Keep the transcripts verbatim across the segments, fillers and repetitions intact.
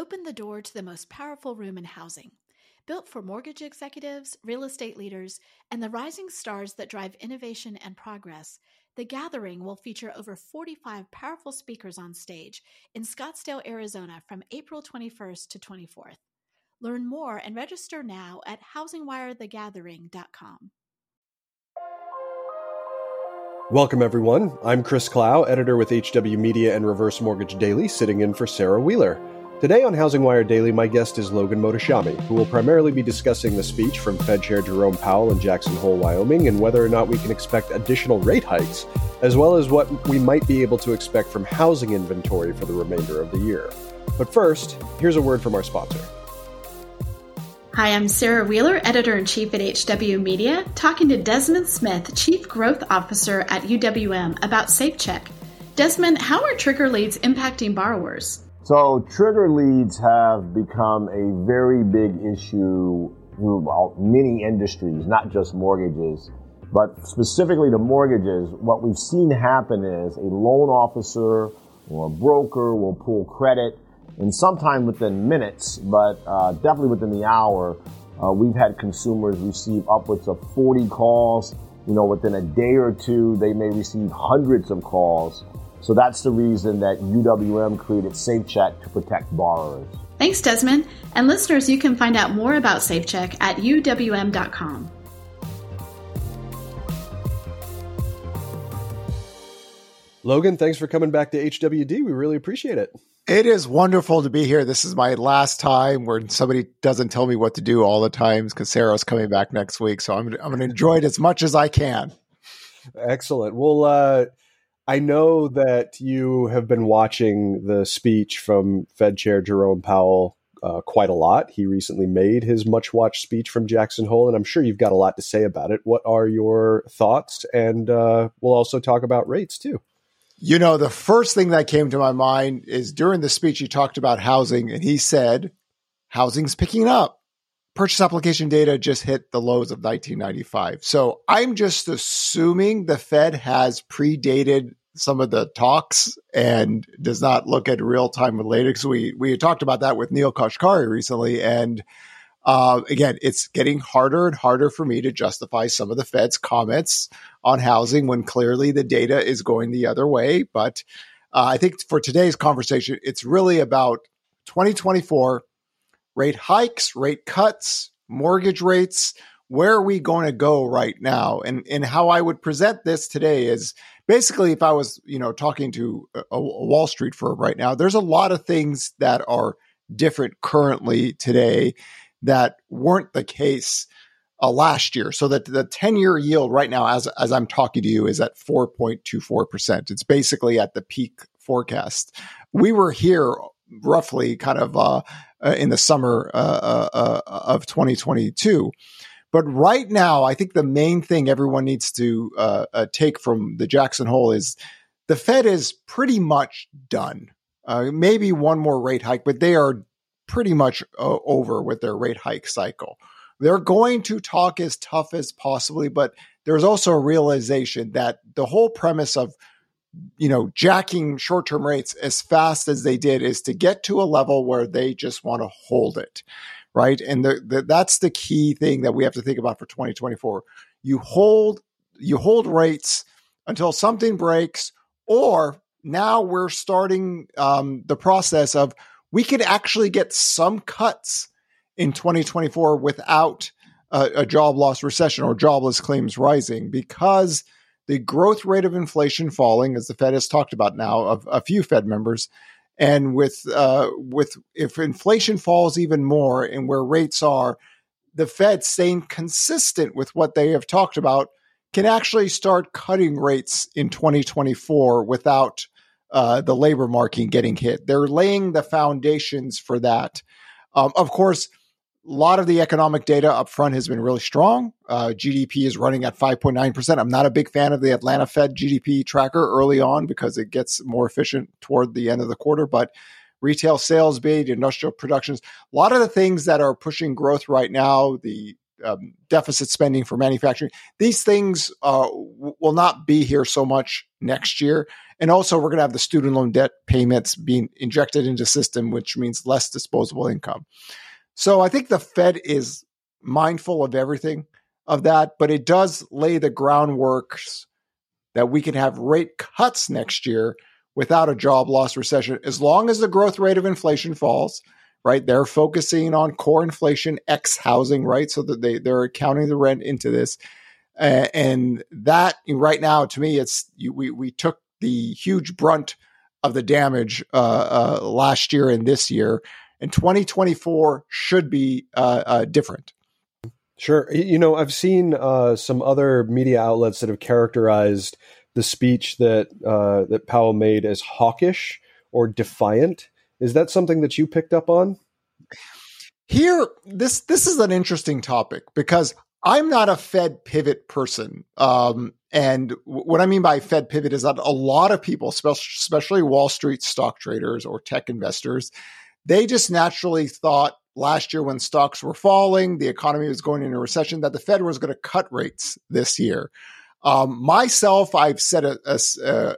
opened the door to the most powerful room in housing, built for mortgage executives, real estate leaders, and the rising stars that drive innovation and progress. The gathering will feature over forty-five powerful speakers on stage in Scottsdale, Arizona from April twenty-first to twenty-fourth. Learn more and register now at housing wire the gathering dot com. Welcome, everyone. I'm Chris Clow, editor with H W Media and Reverse Mortgage Daily, sitting in for Sarah Wheeler. Today on Housing Wire Daily, my guest is Logan Mohtashami, who will primarily be discussing the speech from Fed Chair Jerome Powell in Jackson Hole, Wyoming, and whether or not we can expect additional rate hikes, as well as what we might be able to expect from housing inventory for the remainder of the year. But first, here's a word from our sponsor. Hi, I'm Sarah Wheeler, Editor-in-Chief at H W Media, talking to Desmond Smith, Chief Growth Officer at U W M, about SafeCheck. Desmond, how are trigger leads impacting borrowers? So trigger leads have become a very big issue throughout many industries, not just mortgages, but specifically to mortgages. What we've seen happen is a loan officer or a broker will pull credit, and sometime within minutes, but uh, definitely within the hour, uh, we've had consumers receive upwards of forty calls. You know, within a day or two, they may receive hundreds of calls. So that's the reason that U W M created SafeCheck to protect borrowers. Thanks, Desmond. And listeners, you can find out more about SafeCheck at U W M dot com. Logan, thanks for coming back to H W D. We really appreciate it. It is wonderful to be here. This is my last time where somebody doesn't tell me what to do all the time because Sarah's coming back next week. So I'm, I'm going to enjoy it as much as I can. Excellent. Well, uh, I know that you have been watching the speech from Fed Chair Jerome Powell uh, quite a lot. He recently made his much-watched speech from Jackson Hole, and I'm sure you've got a lot to say about it. What are your thoughts? And uh, we'll also talk about rates, too. You know, the first thing that came to my mind is during the speech, he talked about housing, and he said, housing's picking up. Purchase application data just hit the lows of nineteen ninety-five. So I'm just assuming the Fed has predated some of the talks and does not look at real-time related. So we, we had talked about that with Neil Kashkari recently. And uh, again, it's getting harder and harder for me to justify some of the Fed's comments on housing when clearly the data is going the other way. But uh, I think for today's conversation, it's really about twenty twenty-four rate hikes, rate cuts, mortgage rates. Where are we going to go right now? And and how I would present this today is basically if I was, you know, talking to a, a Wall Street firm right now, there's a lot of things that are different currently today that weren't the case uh, last year. So that the ten-year yield right now, as as I'm talking to you, is at four point two four percent. It's basically at the peak forecast. We were here roughly kind of uh, uh, in the summer uh, uh, of twenty twenty-two. But right now, I think the main thing everyone needs to uh, uh, take from the Jackson Hole is the Fed is pretty much done. Uh, maybe one more rate hike, but they are pretty much uh, over with their rate hike cycle. They're going to talk as tough as possibly, but there's also a realization that the whole premise of, you know, jacking short-term rates as fast as they did is to get to a level where they just want to hold it, right? And the, the, that's the key thing that we have to think about for twenty twenty-four. You hold, you hold rates until something breaks, or now we're starting um, the process of we could actually get some cuts in twenty twenty-four without a, a job loss recession or jobless claims rising because the growth rate of inflation falling, as the Fed has talked about now, of a few Fed members, and with uh, with if inflation falls even more and where rates are, the Fed staying consistent with what they have talked about can actually start cutting rates in twenty twenty-four without uh, the labor market getting hit. They're laying the foundations for that. Um, of course, a lot of the economic data up front has been really strong. Uh, G D P is running at five point nine percent. I'm not a big fan of the Atlanta Fed G D P tracker early on because it gets more efficient toward the end of the quarter. But retail sales, big industrial productions, a lot of the things that are pushing growth right now, the um, deficit spending for manufacturing, these things uh, w- will not be here so much next year. And also, we're going to have the student loan debt payments being injected into the system, which means less disposable income. So I think the Fed is mindful of everything of that, but it does lay the groundwork that we can have rate cuts next year without a job loss recession, as long as the growth rate of inflation falls, right? They're focusing on core inflation, X housing, right? So that they, they're accounting the rent into this. Uh, and that right now, to me, it's we we took the huge brunt of the damage uh, uh, last year and this year. And twenty twenty-four should be uh, uh, different. Sure. You know, I've seen uh, some other media outlets that have characterized the speech that uh, that Powell made as hawkish or defiant. Is that something that you picked up on? Here, this this is an interesting topic because I'm not a Fed pivot person. Um, and w- what I mean by Fed pivot is that a lot of people, spe- especially Wall Street stock traders or tech investors, they just naturally thought last year when stocks were falling, the economy was going into a recession, that the Fed was going to cut rates this year. Um, myself, I've set a, a,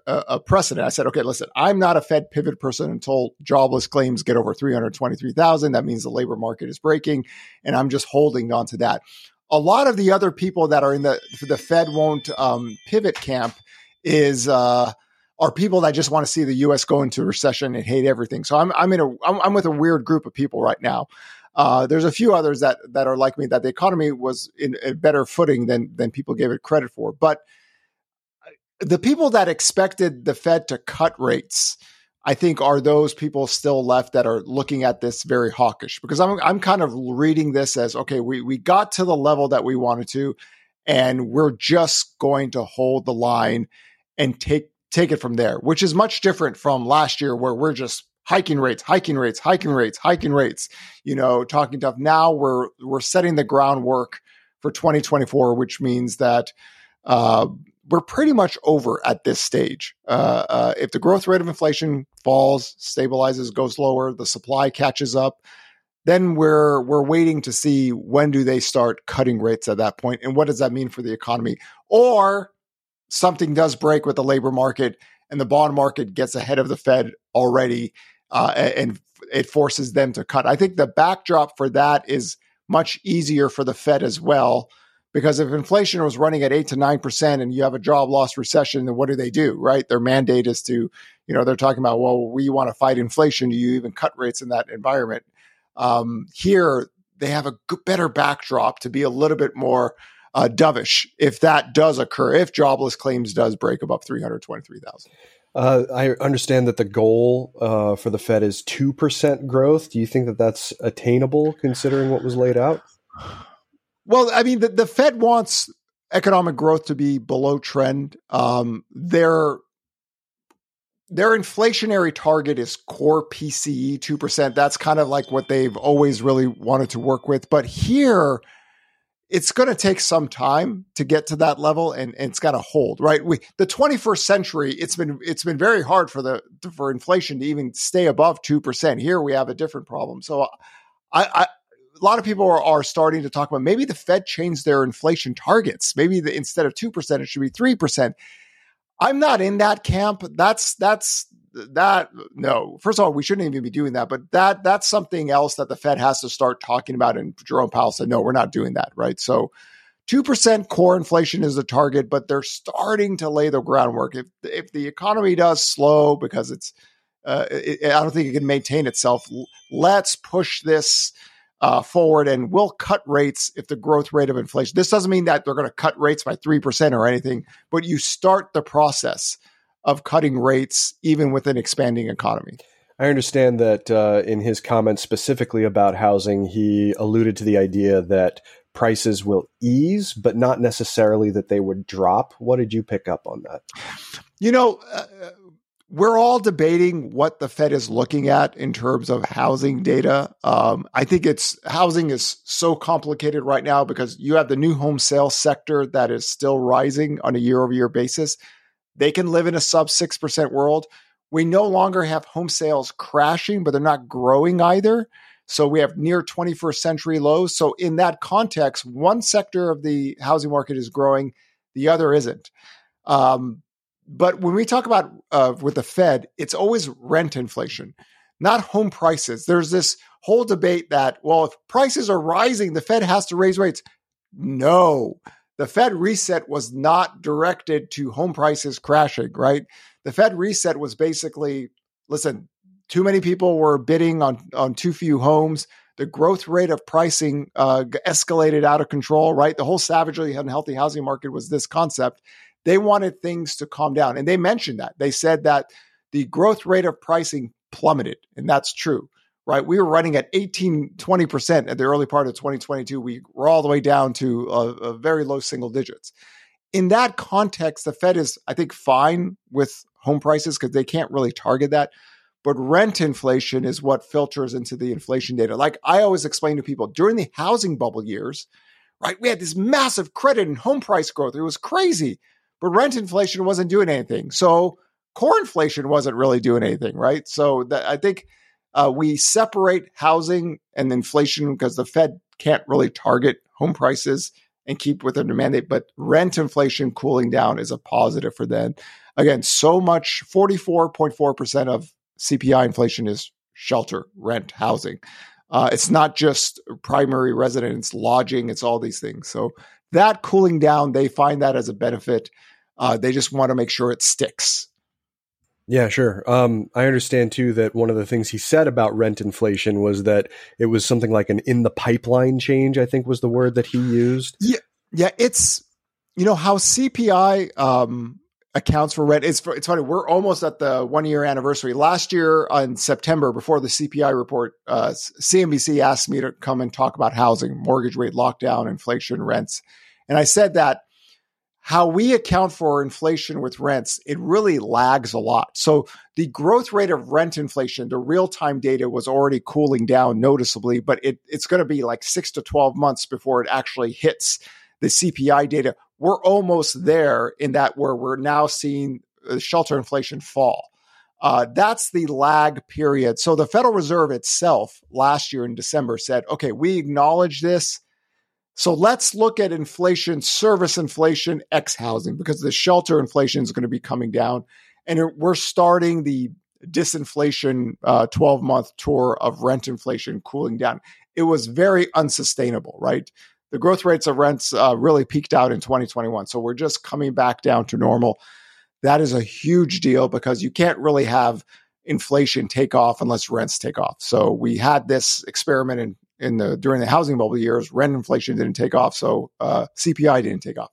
a precedent. I said, okay, listen, I'm not a Fed pivot person until jobless claims get over three hundred twenty-three thousand. That means the labor market is breaking, and I'm just holding on to that. A lot of the other people that are in the the Fed won't um, pivot camp is uh, are people that just want to see the U S go into recession and hate everything. So I'm I'm in a I'm, I'm with a weird group of people right now. Uh, there's a few others that that are like me, that the economy was in a better footing than than people gave it credit for. But the people that expected the Fed to cut rates, I think, are those people still left that are looking at this very hawkish, because I'm I'm kind of reading this as, okay, we we got to the level that we wanted to, and we're just going to hold the line and take take it from there, which is much different from last year where we're just hiking rates, hiking rates, hiking rates, hiking rates, you know, talking tough. Now we're we're setting the groundwork for twenty twenty-four, which means that uh we're pretty much over at this stage. Uh, uh, if the growth rate of inflation falls, stabilizes, goes lower, the supply catches up, then we're we're waiting to see when do they start cutting rates at that point, and what does that mean for the economy? Or something does break with the labor market, and the bond market gets ahead of the Fed already, uh, and it forces them to cut. I think the backdrop for that is much easier for the Fed as well. Because if inflation was running at eight to nine percent, and you have a job loss recession, then what do they do? Right, their mandate is to, you know, they're talking about, well, we want to fight inflation. Do you even cut rates in that environment? Um, here, they have a good, better backdrop to be a little bit more uh, dovish if that does occur. If jobless claims does break above three hundred twenty-three thousand, uh, I understand that the goal uh, for the Fed is two percent growth. Do you think that that's attainable considering what was laid out? Well, I mean, the, the Fed wants economic growth to be below trend. Um, their their inflationary target is core P C E two percent. That's kind of like what they've always really wanted to work with. But here, it's going to take some time to get to that level, and, and it's got to hold, right? We, the twenty-first century, it's been it's been very hard for the for inflation to even stay above two percent. Here, we have a different problem. So, I. I A lot of people are, are starting to talk about maybe the Fed changed their inflation targets. Maybe the, instead of two percent, it should be three percent. I'm not in that camp. That's, that's, that, no. First of all, we shouldn't even be doing that, but that, that's something else that the Fed has to start talking about. And Jerome Powell said, no, we're not doing that, right? So two percent core inflation is the target, but they're starting to lay the groundwork. If, if the economy does slow because it's, uh, it, I don't think it can maintain itself, let's push this Uh, forward, and will cut rates if the growth rate of inflation. This doesn't mean that they're going to cut rates by three percent or anything, but you start the process of cutting rates even with an expanding economy. I understand that uh, in his comments specifically about housing, he alluded to the idea that prices will ease, but not necessarily that they would drop. What did you pick up on that? You know, uh, we're all debating what the Fed is looking at in terms of housing data. Um, I think it's housing is so complicated right now because you have the new home sale sector that is still rising on a year-over-year basis. They can live in a sub six percent world. We no longer have home sales crashing, but they're not growing either. So we have near twenty-first century lows. So in that context, one sector of the housing market is growing, the other isn't. Um, But when we talk about uh, with the Fed, it's always rent inflation, not home prices. There's this whole debate that, well, if prices are rising, the Fed has to raise rates. No, the Fed reset was not directed to home prices crashing, right? The Fed reset was basically, listen, too many people were bidding on, on too few homes. The growth rate of pricing uh, escalated out of control, right? The whole savagely unhealthy housing market was this concept. They wanted things to calm down. And they mentioned that. They said that the growth rate of pricing plummeted. And that's true, right? We were running at eighteen, twenty percent at the early part of twenty twenty-two. We were all the way down to a, a very low single digits. In that context, the Fed is, I think, fine with home prices because they can't really target that. But rent inflation is what filters into the inflation data. Like I always explain to people, during the housing bubble years, right, we had this massive credit and home price growth. It was crazy. But rent inflation wasn't doing anything. So core inflation wasn't really doing anything, right? So that, I think uh, we separate housing and inflation because the Fed can't really target home prices and keep with their mandate. But rent inflation cooling down is a positive for them. Again, so much, forty-four point four percent of C P I inflation is shelter, rent, housing. Uh, it's not just primary residence, lodging, it's all these things. So that cooling down, they find that as a benefit. Uh, they just want to make sure it sticks. Yeah, sure. Um, I understand too that one of the things he said about rent inflation was that it was something like an in the pipeline change, I think was the word that he used. Yeah, yeah. It's, you know, how C P I um, accounts for rent. It's, it's funny. We're almost at the one year anniversary. Last year in September, before the C P I report, uh, C N B C asked me to come and talk about housing, mortgage rate, lockdown, inflation, rents. And I said that how we account for inflation with rents, it really lags a lot. So the growth rate of rent inflation, the real-time data was already cooling down noticeably, but it, it's going to be like six to twelve months before it actually hits the C P I data. We're almost there in that where we're now seeing shelter inflation fall. Uh, that's the lag period. So the Federal Reserve itself last year in December said, okay, we acknowledge this. So let's look at inflation, service inflation, X housing, because the shelter inflation is going to be coming down. And we're starting the disinflation uh, twelve-month tour of rent inflation cooling down. It was very unsustainable, right? The growth rates of rents uh, really peaked out in twenty twenty-one. So we're just coming back down to normal. That is a huge deal because you can't really have inflation take off unless rents take off. So we had this experiment in In the during the housing bubble years, rent inflation didn't take off, so uh, C P I didn't take off.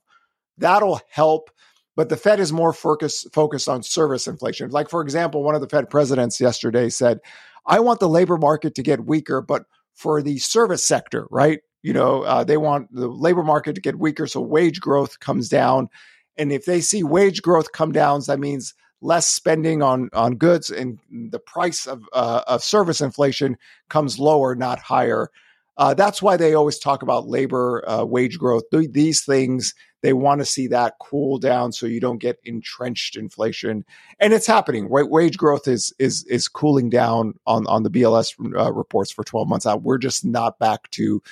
That'll help, but the Fed is more focus, focused on service inflation. Like, for example, one of the Fed presidents yesterday said, I want the labor market to get weaker, but for the service sector, right? You know, uh, they want the labor market to get weaker, so wage growth comes down. And if they see wage growth come down, that means less spending on, on goods, and the price of uh, of service inflation comes lower, not higher. Uh, that's why they always talk about labor, uh, wage growth, Th- these things. They want to see that cool down so you don't get entrenched inflation. And it's happening, right? Wage growth is is is cooling down on, on the B L S uh, reports for twelve months out. We're just not back to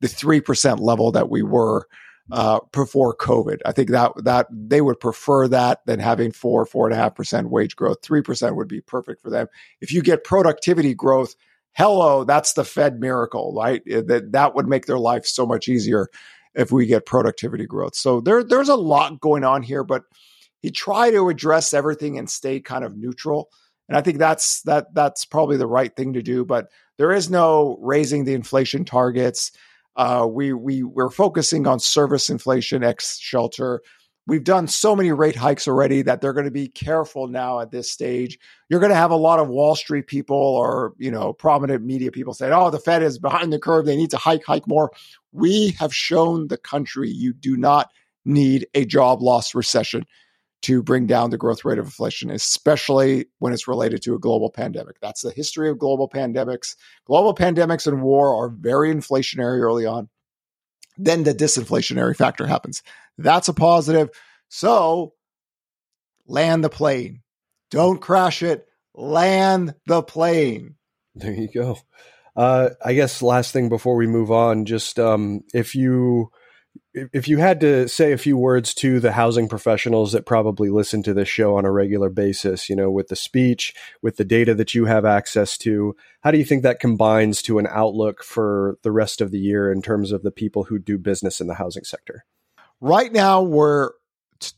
the three percent level that we were Uh, before COVID. I think that that they would prefer that than having four, four and a half percent wage growth. Three percent would be perfect for them. If you get productivity growth, hello, that's the Fed miracle, right? That that would make their life so much easier if we get productivity growth. So there there's a lot going on here, but he tried to address everything and stay kind of neutral. And I think that's that that's probably the right thing to do. But there is no raising the inflation targets. Uh, we, we, we're focusing on service inflation, X shelter. We've done so many rate hikes already that they're going to be careful now at this stage. You're going to have a lot of Wall Street people or, you know, prominent media people saying, oh, the Fed is behind the curve. They need to hike, hike more. We have shown the country you do not need a job loss recession to bring down the growth rate of inflation, especially when it's related to a global pandemic. That's the history of global pandemics. Global pandemics and war are very inflationary early on. Then the disinflationary factor happens. That's a positive. So land the plane. Don't crash it. Land the plane. There you go. Uh, I guess last thing before we move on, just um, if you If you had to say a few words to the housing professionals that probably listen to this show on a regular basis, you know, with the speech, with the data that you have access to, how do you think that combines to an outlook for the rest of the year in terms of the people who do business in the housing sector? Right now, we're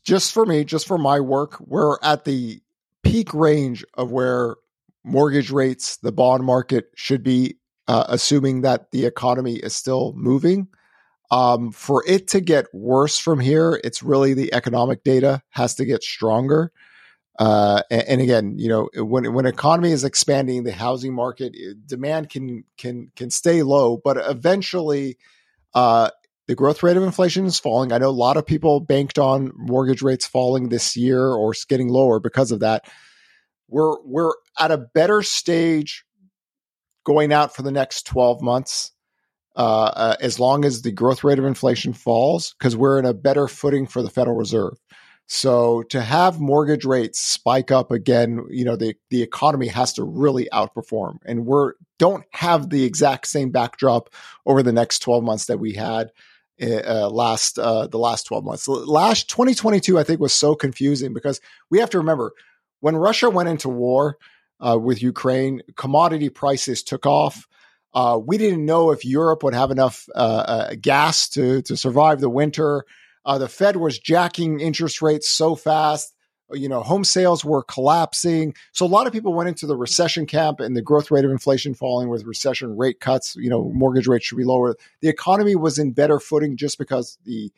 just for me, just for my work, we're at the peak range of where mortgage rates, the bond market should be, uh, assuming that the economy is still moving. Um, for it to get worse from here, it's really the economic data has to get stronger. Uh, and, and again, you know, when when economy is expanding, the housing market demand can can can stay low, but eventually, uh, the growth rate of inflation is falling. I know a lot of people banked on mortgage rates falling this year or getting lower because of that. We're we're at a better stage going out for the next twelve months. Uh, uh, as long as the growth rate of inflation falls, because we're in a better footing for the Federal Reserve. So to have mortgage rates spike up again, you know, the, the economy has to really outperform. And we're don't have the exact same backdrop over the next twelve months that we had uh, last uh, the last twelve months. Last twenty twenty-two, I think, was so confusing because we have to remember when Russia went into war uh, with Ukraine, commodity prices took off. Uh, we didn't know if Europe would have enough uh, uh, gas to to survive the winter. Uh, the Fed was jacking interest rates so fast. You know, home sales were collapsing. So a lot of people went into the recession camp and the growth rate of inflation falling with recession rate cuts. You know, mortgage rates should be lower. The economy was in better footing just because the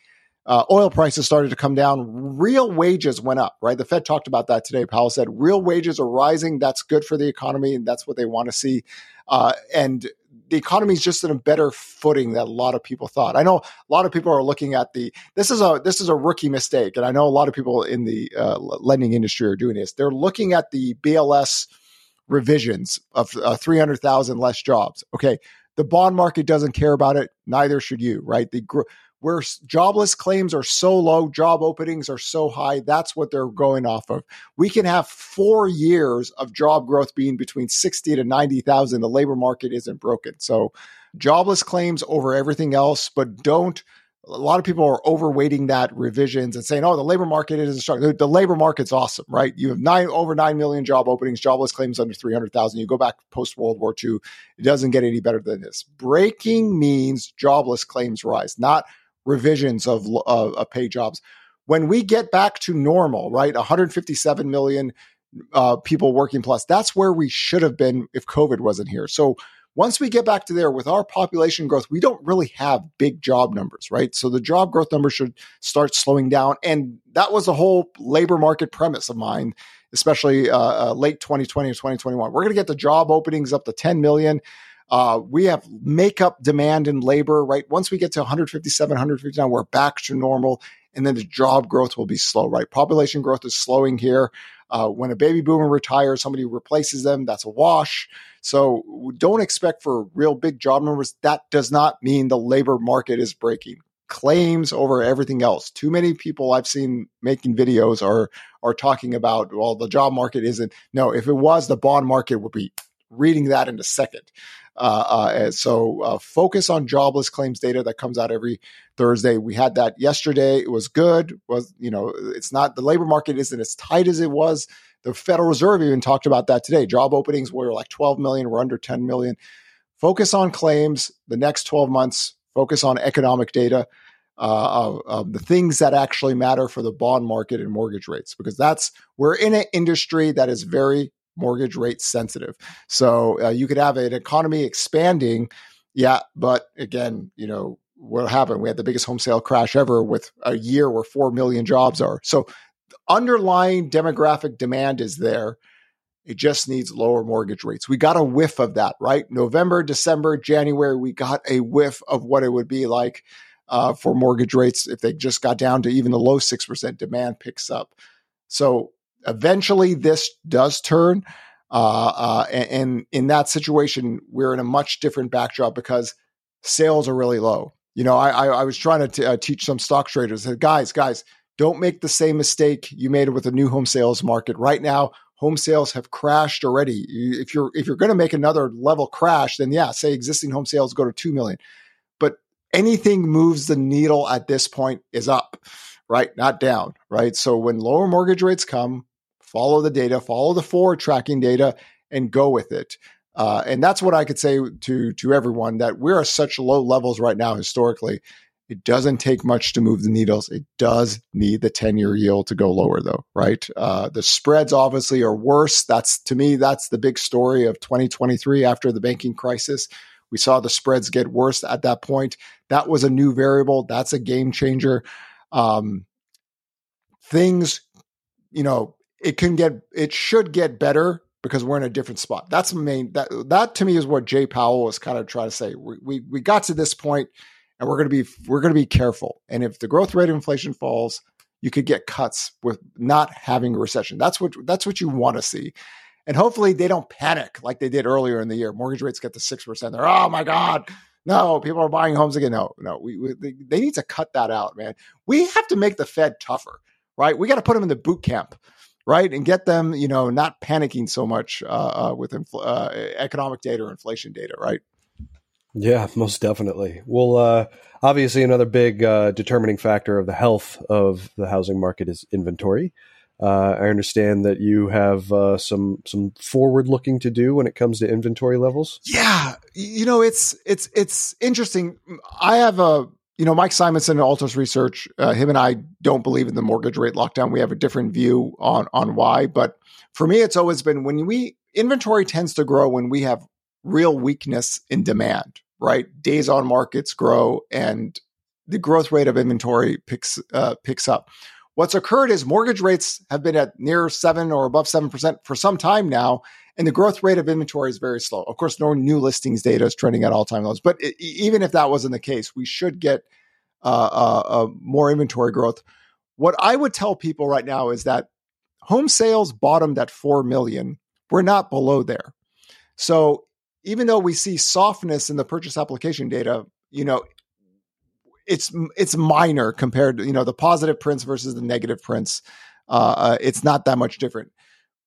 uh, oil prices started to come down. Real wages went up, right? The Fed talked about that today. Powell said real wages are rising. That's good for the economy, and that's what they want to see. Uh, and the economy is just in a better footing than a lot of people thought. I know a lot of people are looking at the, this is a, this is a rookie mistake. And I know a lot of people in the uh, lending industry are doing this. They're looking at the B L S revisions of uh, three hundred thousand less jobs. Okay. The bond market doesn't care about it. Neither should you, right? The gr- where jobless claims are so low, job openings are so high. That's what they're going off of. We can have four years of job growth being between sixty to ninety thousand. The labor market isn't broken. So jobless claims over everything else, but don't, a lot of people are overweighting that revisions and saying, oh, the labor market isn't strong. The, the labor market's awesome, right? You have nine over nine million job openings, jobless claims under three hundred thousand. You go back post-World War Two, it doesn't get any better than this. Breaking means jobless claims rise, not revisions of, of, of paid jobs. When we get back to normal, right, one hundred fifty-seven million uh, people working plus, that's where we should have been if COVID wasn't here. So once we get back to there with our population growth, we don't really have big job numbers, right? So the job growth numbers should start slowing down. And that was the whole labor market premise of mine, especially uh, uh, late twenty twenty and twenty twenty-one. We're going to get the job openings up to ten million. Uh, we have makeup demand in labor, right? Once we get to one hundred fifty-seven, one hundred fifty-nine, we're back to normal. And then the job growth will be slow, right? Population growth is slowing here. Uh, when a baby boomer retires, somebody replaces them. That's a wash. So don't expect for real big job numbers. That does not mean the labor market is breaking. Claims over everything else. Too many people I've seen making videos are, are talking about, well, the job market isn't. No, if it was, the bond market would be reading that in a second. Uh, uh, so uh, focus on jobless claims data that comes out every Thursday. We had that yesterday. It was good. Was you know, it's not the labor market isn't as tight as it was. The Federal Reserve even talked about that today. Job openings were like twelve million. We're under ten million. Focus on claims the next twelve months. Focus on economic data, uh, of, of the things that actually matter for the bond market and mortgage rates, because that's we're in an industry that is very mortgage rate sensitive. So uh, you could have an economy expanding. Yeah. But again, you know, what happened? We had the biggest home sale crash ever with a year where four million jobs are. So the underlying demographic demand is there. It just needs lower mortgage rates. We got a whiff of that, right? November, December, January, we got a whiff of what it would be like uh, for mortgage rates if they just got down to even the low six percent. Demand picks up. So eventually, this does turn, uh, uh, and, and in that situation, we're in a much different backdrop because sales are really low. You know, I, I, I was trying to t- uh, teach some stock traders that, guys, guys, don't make the same mistake you made with the new home sales market. Right now, home sales have crashed already. If you're if you're going to make another level crash, then yeah, say existing home sales go to two million. But anything moves the needle at this point is up, right? Not down, right? So when lower mortgage rates come, follow the data, follow the forward tracking data, and go with it. Uh, and that's what I could say to to everyone, that we're at such low levels right now historically. It doesn't take much to move the needles. It does need the ten-year yield to go lower, though, right? Uh, the spreads obviously are worse. That's, to me, that's the big story of twenty twenty-three after the banking crisis. We saw the spreads get worse at that point. That was a new variable. That's a game changer. Um, things, you know, it can get, it should get better because we're in a different spot. That's the main. That that to me is what Jay Powell was kind of trying to say. We we, we got to this point. And we're going to be we're going to be careful. And if the growth rate of inflation falls, you could get cuts with not having a recession. That's what that's what you want to see. And hopefully they don't panic like they did earlier in the year. Mortgage rates get to six percent. They're, oh my God, no, people are buying homes again. No, no, we, we they need to cut that out, man. We have to make the Fed tougher, right? We got to put them in the boot camp, right? And get them, you know, not panicking so much uh, uh, with infl- uh, economic data or inflation data, right? Yeah, most definitely. Well, uh, obviously, another big uh, determining factor of the health of the housing market is inventory. Uh, I understand that you have uh, some some forward looking to do when it comes to inventory levels. Yeah, you know, it's it's it's interesting. I have a you know Mike Simonson at Altos Research. Uh, him and I don't believe in the mortgage rate lockdown. We have a different view on on why. But for me, it's always been when we inventory tends to grow when we have real weakness in demand. Right, days on markets grow, and the growth rate of inventory picks uh, picks up. What's occurred is mortgage rates have been at near seven or above seven percent for some time now, and the growth rate of inventory is very slow. Of course, no new listings data is trending at all time lows. But it, even if that wasn't the case, we should get uh, uh, uh, more inventory growth. What I would tell people right now is that home sales bottomed at four million. We're not below there, so. Even though we see softness in the purchase application data, you know, it's it's minor compared to, you know, the positive prints versus the negative prints. Uh, uh, it's not that much different.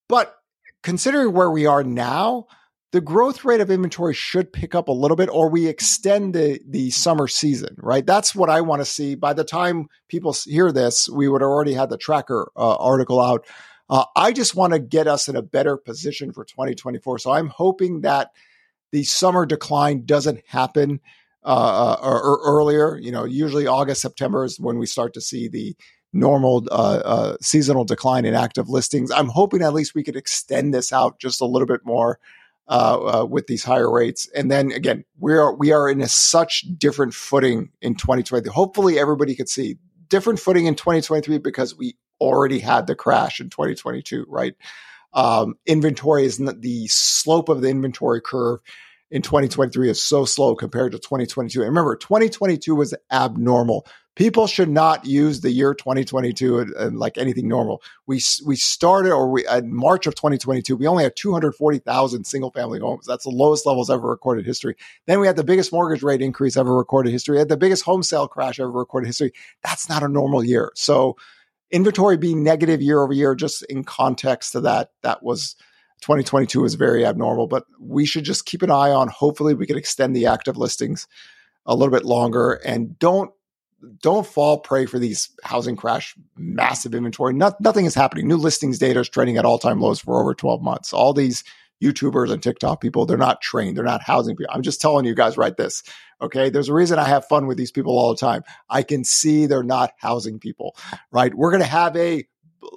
But considering where we are now, the growth rate of inventory should pick up a little bit, or we extend the, the summer season, right? That's what I want to see. By the time people hear this, we would have already had the tracker uh, article out. Uh, I just want to get us in a better position for twenty twenty-four. So I'm hoping that the summer decline doesn't happen uh, or, or earlier. You know, usually August, September is when we start to see the normal uh, uh, seasonal decline in active listings. I'm hoping at least we could extend this out just a little bit more uh, uh, with these higher rates. And then again, we are we are in a such different footing in twenty twenty. Hopefully, everybody could see different footing in twenty twenty-three because we already had the crash in twenty twenty-two, right? Um, inventory is not, the slope of the inventory curve in twenty twenty-three is so slow compared to twenty twenty-two. And remember, twenty twenty-two was abnormal. People should not use the year twenty twenty-two and, and like anything normal. We we started or we in March of twenty twenty-two, we only had two hundred forty thousand single family homes. That's the lowest levels ever recorded history. Then we had the biggest mortgage rate increase ever recorded history. We had the biggest home sale crash ever recorded history. That's not a normal year. So inventory being negative year over year, just in context to that, that was twenty twenty-two was very abnormal, but we should just keep an eye on, hopefully we could extend the active listings a little bit longer and don't, don't fall prey for these housing crash, massive inventory. Not, nothing is happening. New listings data is trading at all time lows for over twelve months. All these YouTubers and TikTok people, they're not trained. They're not housing people. I'm just telling you guys right this. Okay. There's a reason I have fun with these people all the time. I can see they're not housing people, right? We're going to have a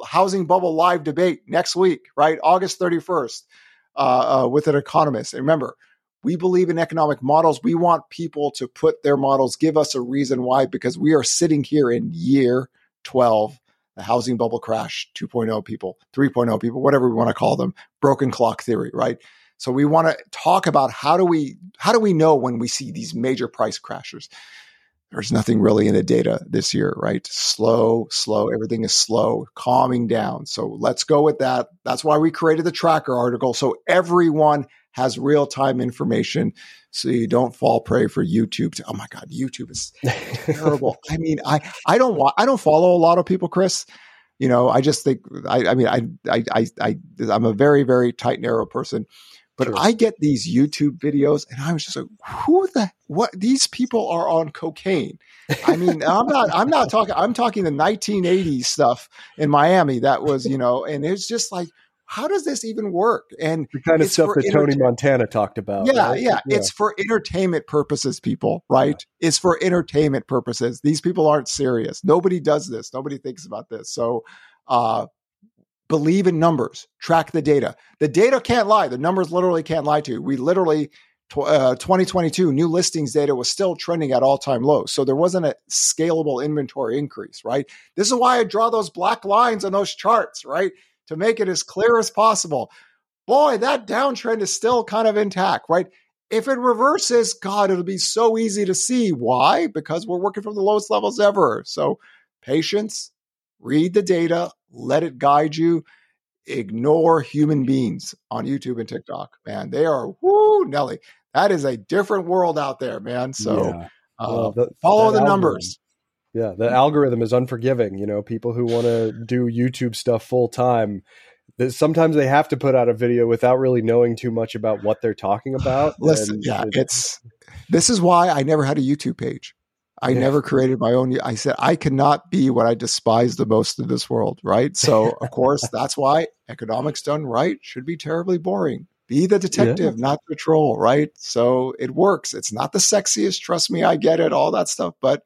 housing bubble live debate next week, right? August thirty-first uh, uh, with an economist. And remember, we believe in economic models. We want people to put their models, give us a reason why, because we are sitting here in year twelve. The housing bubble crash, two point oh people, three point oh people, whatever we want to call them, broken clock theory, right? So we want to talk about how do we how do we know when we see these major price crashes? There's nothing really in the data this year, right? Slow, slow, everything is slow, calming down. So let's go with that. That's why we created the tracker article. So everyone has real-time information, so you don't fall prey for YouTube. To, oh my God, YouTube is terrible. I mean, I I don't wa- I don't follow a lot of people, Chris. You know, I just think I I mean I I I, I I'm a very very tight narrow person, But sure. I get these YouTube videos, and I was just like, "Who the what? These people are on cocaine." I mean, I'm not. I'm not talking. I'm talking the nineteen eighties stuff in Miami. That was, you know, and it's just like, how does this even work? And the kind of stuff that inter- Tony Montana talked about. Yeah, right? yeah, yeah. It's for entertainment purposes, people, right? Yeah. It's for entertainment purposes. These people aren't serious. Nobody does this. Nobody thinks about this. So uh, believe in numbers. Track the data. The data can't lie. The numbers literally can't lie to you. We literally, uh, twenty twenty-two, new listings data was still trending at all-time lows. So there wasn't a scalable inventory increase, right? This is why I draw those black lines on those charts, right? To make it as clear as possible. Boy, that downtrend is still kind of intact, right? If it reverses, God, it'll be so easy to see. Why? Because we're working from the lowest levels ever. So patience, read the data, let it guide you. Ignore human beings on YouTube and TikTok, man. They are, woo, Nelly. That is a different world out there, man. So yeah. uh, the, follow the algorithm. numbers. Yeah, the algorithm is unforgiving. You know, people who want to do YouTube stuff full time, sometimes they have to put out a video without really knowing too much about what they're talking about. Listen, and, yeah, it's this is why I never had a YouTube page. I yeah. never created my own. I said I cannot be what I despise the most in this world, right? So, of course, that's why economics done right should be terribly boring. Be the detective, yeah. not the troll, right? So it works. It's not the sexiest. Trust me, I get it. All that stuff, but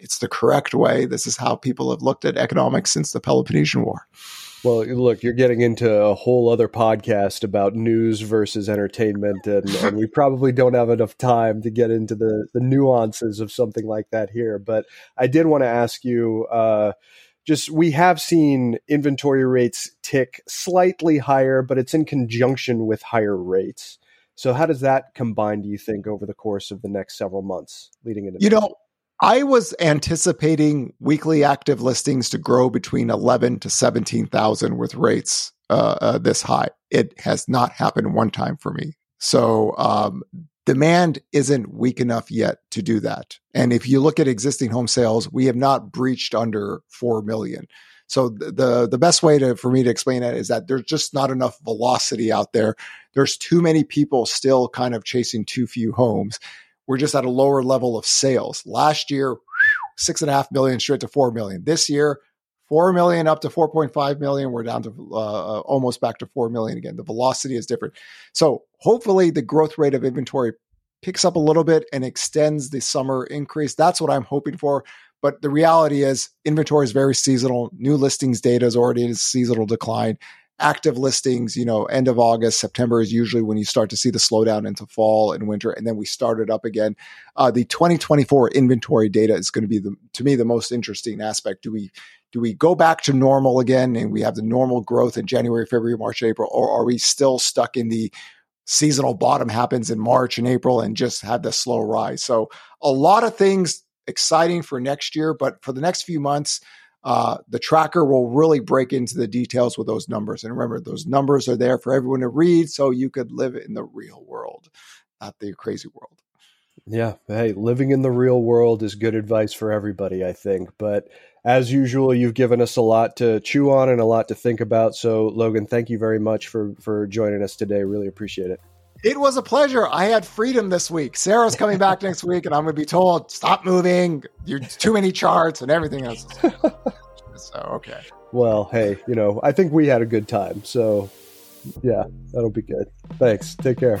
it's the correct way. This is how people have looked at economics since the Peloponnesian War. Well, look, you're getting into a whole other podcast about news versus entertainment, and, and we probably don't have enough time to get into the, the nuances of something like that here. But I did want to ask you, uh, just we have seen inventory rates tick slightly higher, but it's in conjunction with higher rates. So how does that combine, do you think, over the course of the next several months leading into you know? I was anticipating weekly active listings to grow between eleven to seventeen thousand with rates uh, uh, this high. It has not happened one time for me. So um, demand isn't weak enough yet to do that. And if you look at existing home sales, we have not breached under four million. So the, the, the best way to for me to explain that is that there's just not enough velocity out there. There's too many people still kind of chasing too few homes. We're just at a lower level of sales. Last year, six and a half million straight to four million. This year, four million up to four point five million. We're down to uh, almost back to four million again. The velocity is different. So hopefully the growth rate of inventory picks up a little bit and extends the summer increase. That's what I'm hoping for. But the reality is inventory is very seasonal. New listings data is already in a seasonal decline. Active listings, you know, end of August, September is usually when you start to see the slowdown into fall and winter. And then we start it up again. Uh, the twenty twenty-four inventory data is going to be, the, to me, the most interesting aspect. Do we do we go back to normal again and we have the normal growth in January, February, March, April, or are we still stuck in the seasonal bottom happens in March and April and just have the slow rise? So a lot of things exciting for next year, but for the next few months, Uh, the tracker will really break into the details with those numbers. And remember, those numbers are there for everyone to read so you could live in the real world, not the crazy world. Yeah. Hey, living in the real world is good advice for everybody, I think. But as usual, you've given us a lot to chew on and a lot to think about. So, Logan, thank you very much for, for joining us today. Really appreciate it. It was a pleasure. I had freedom this week. Sarah's coming back next week, and I'm going to be told, stop moving. You're too many charts and everything else. So, okay. Well, hey, you know, I think we had a good time. So, yeah, that'll be good. Thanks. Take care.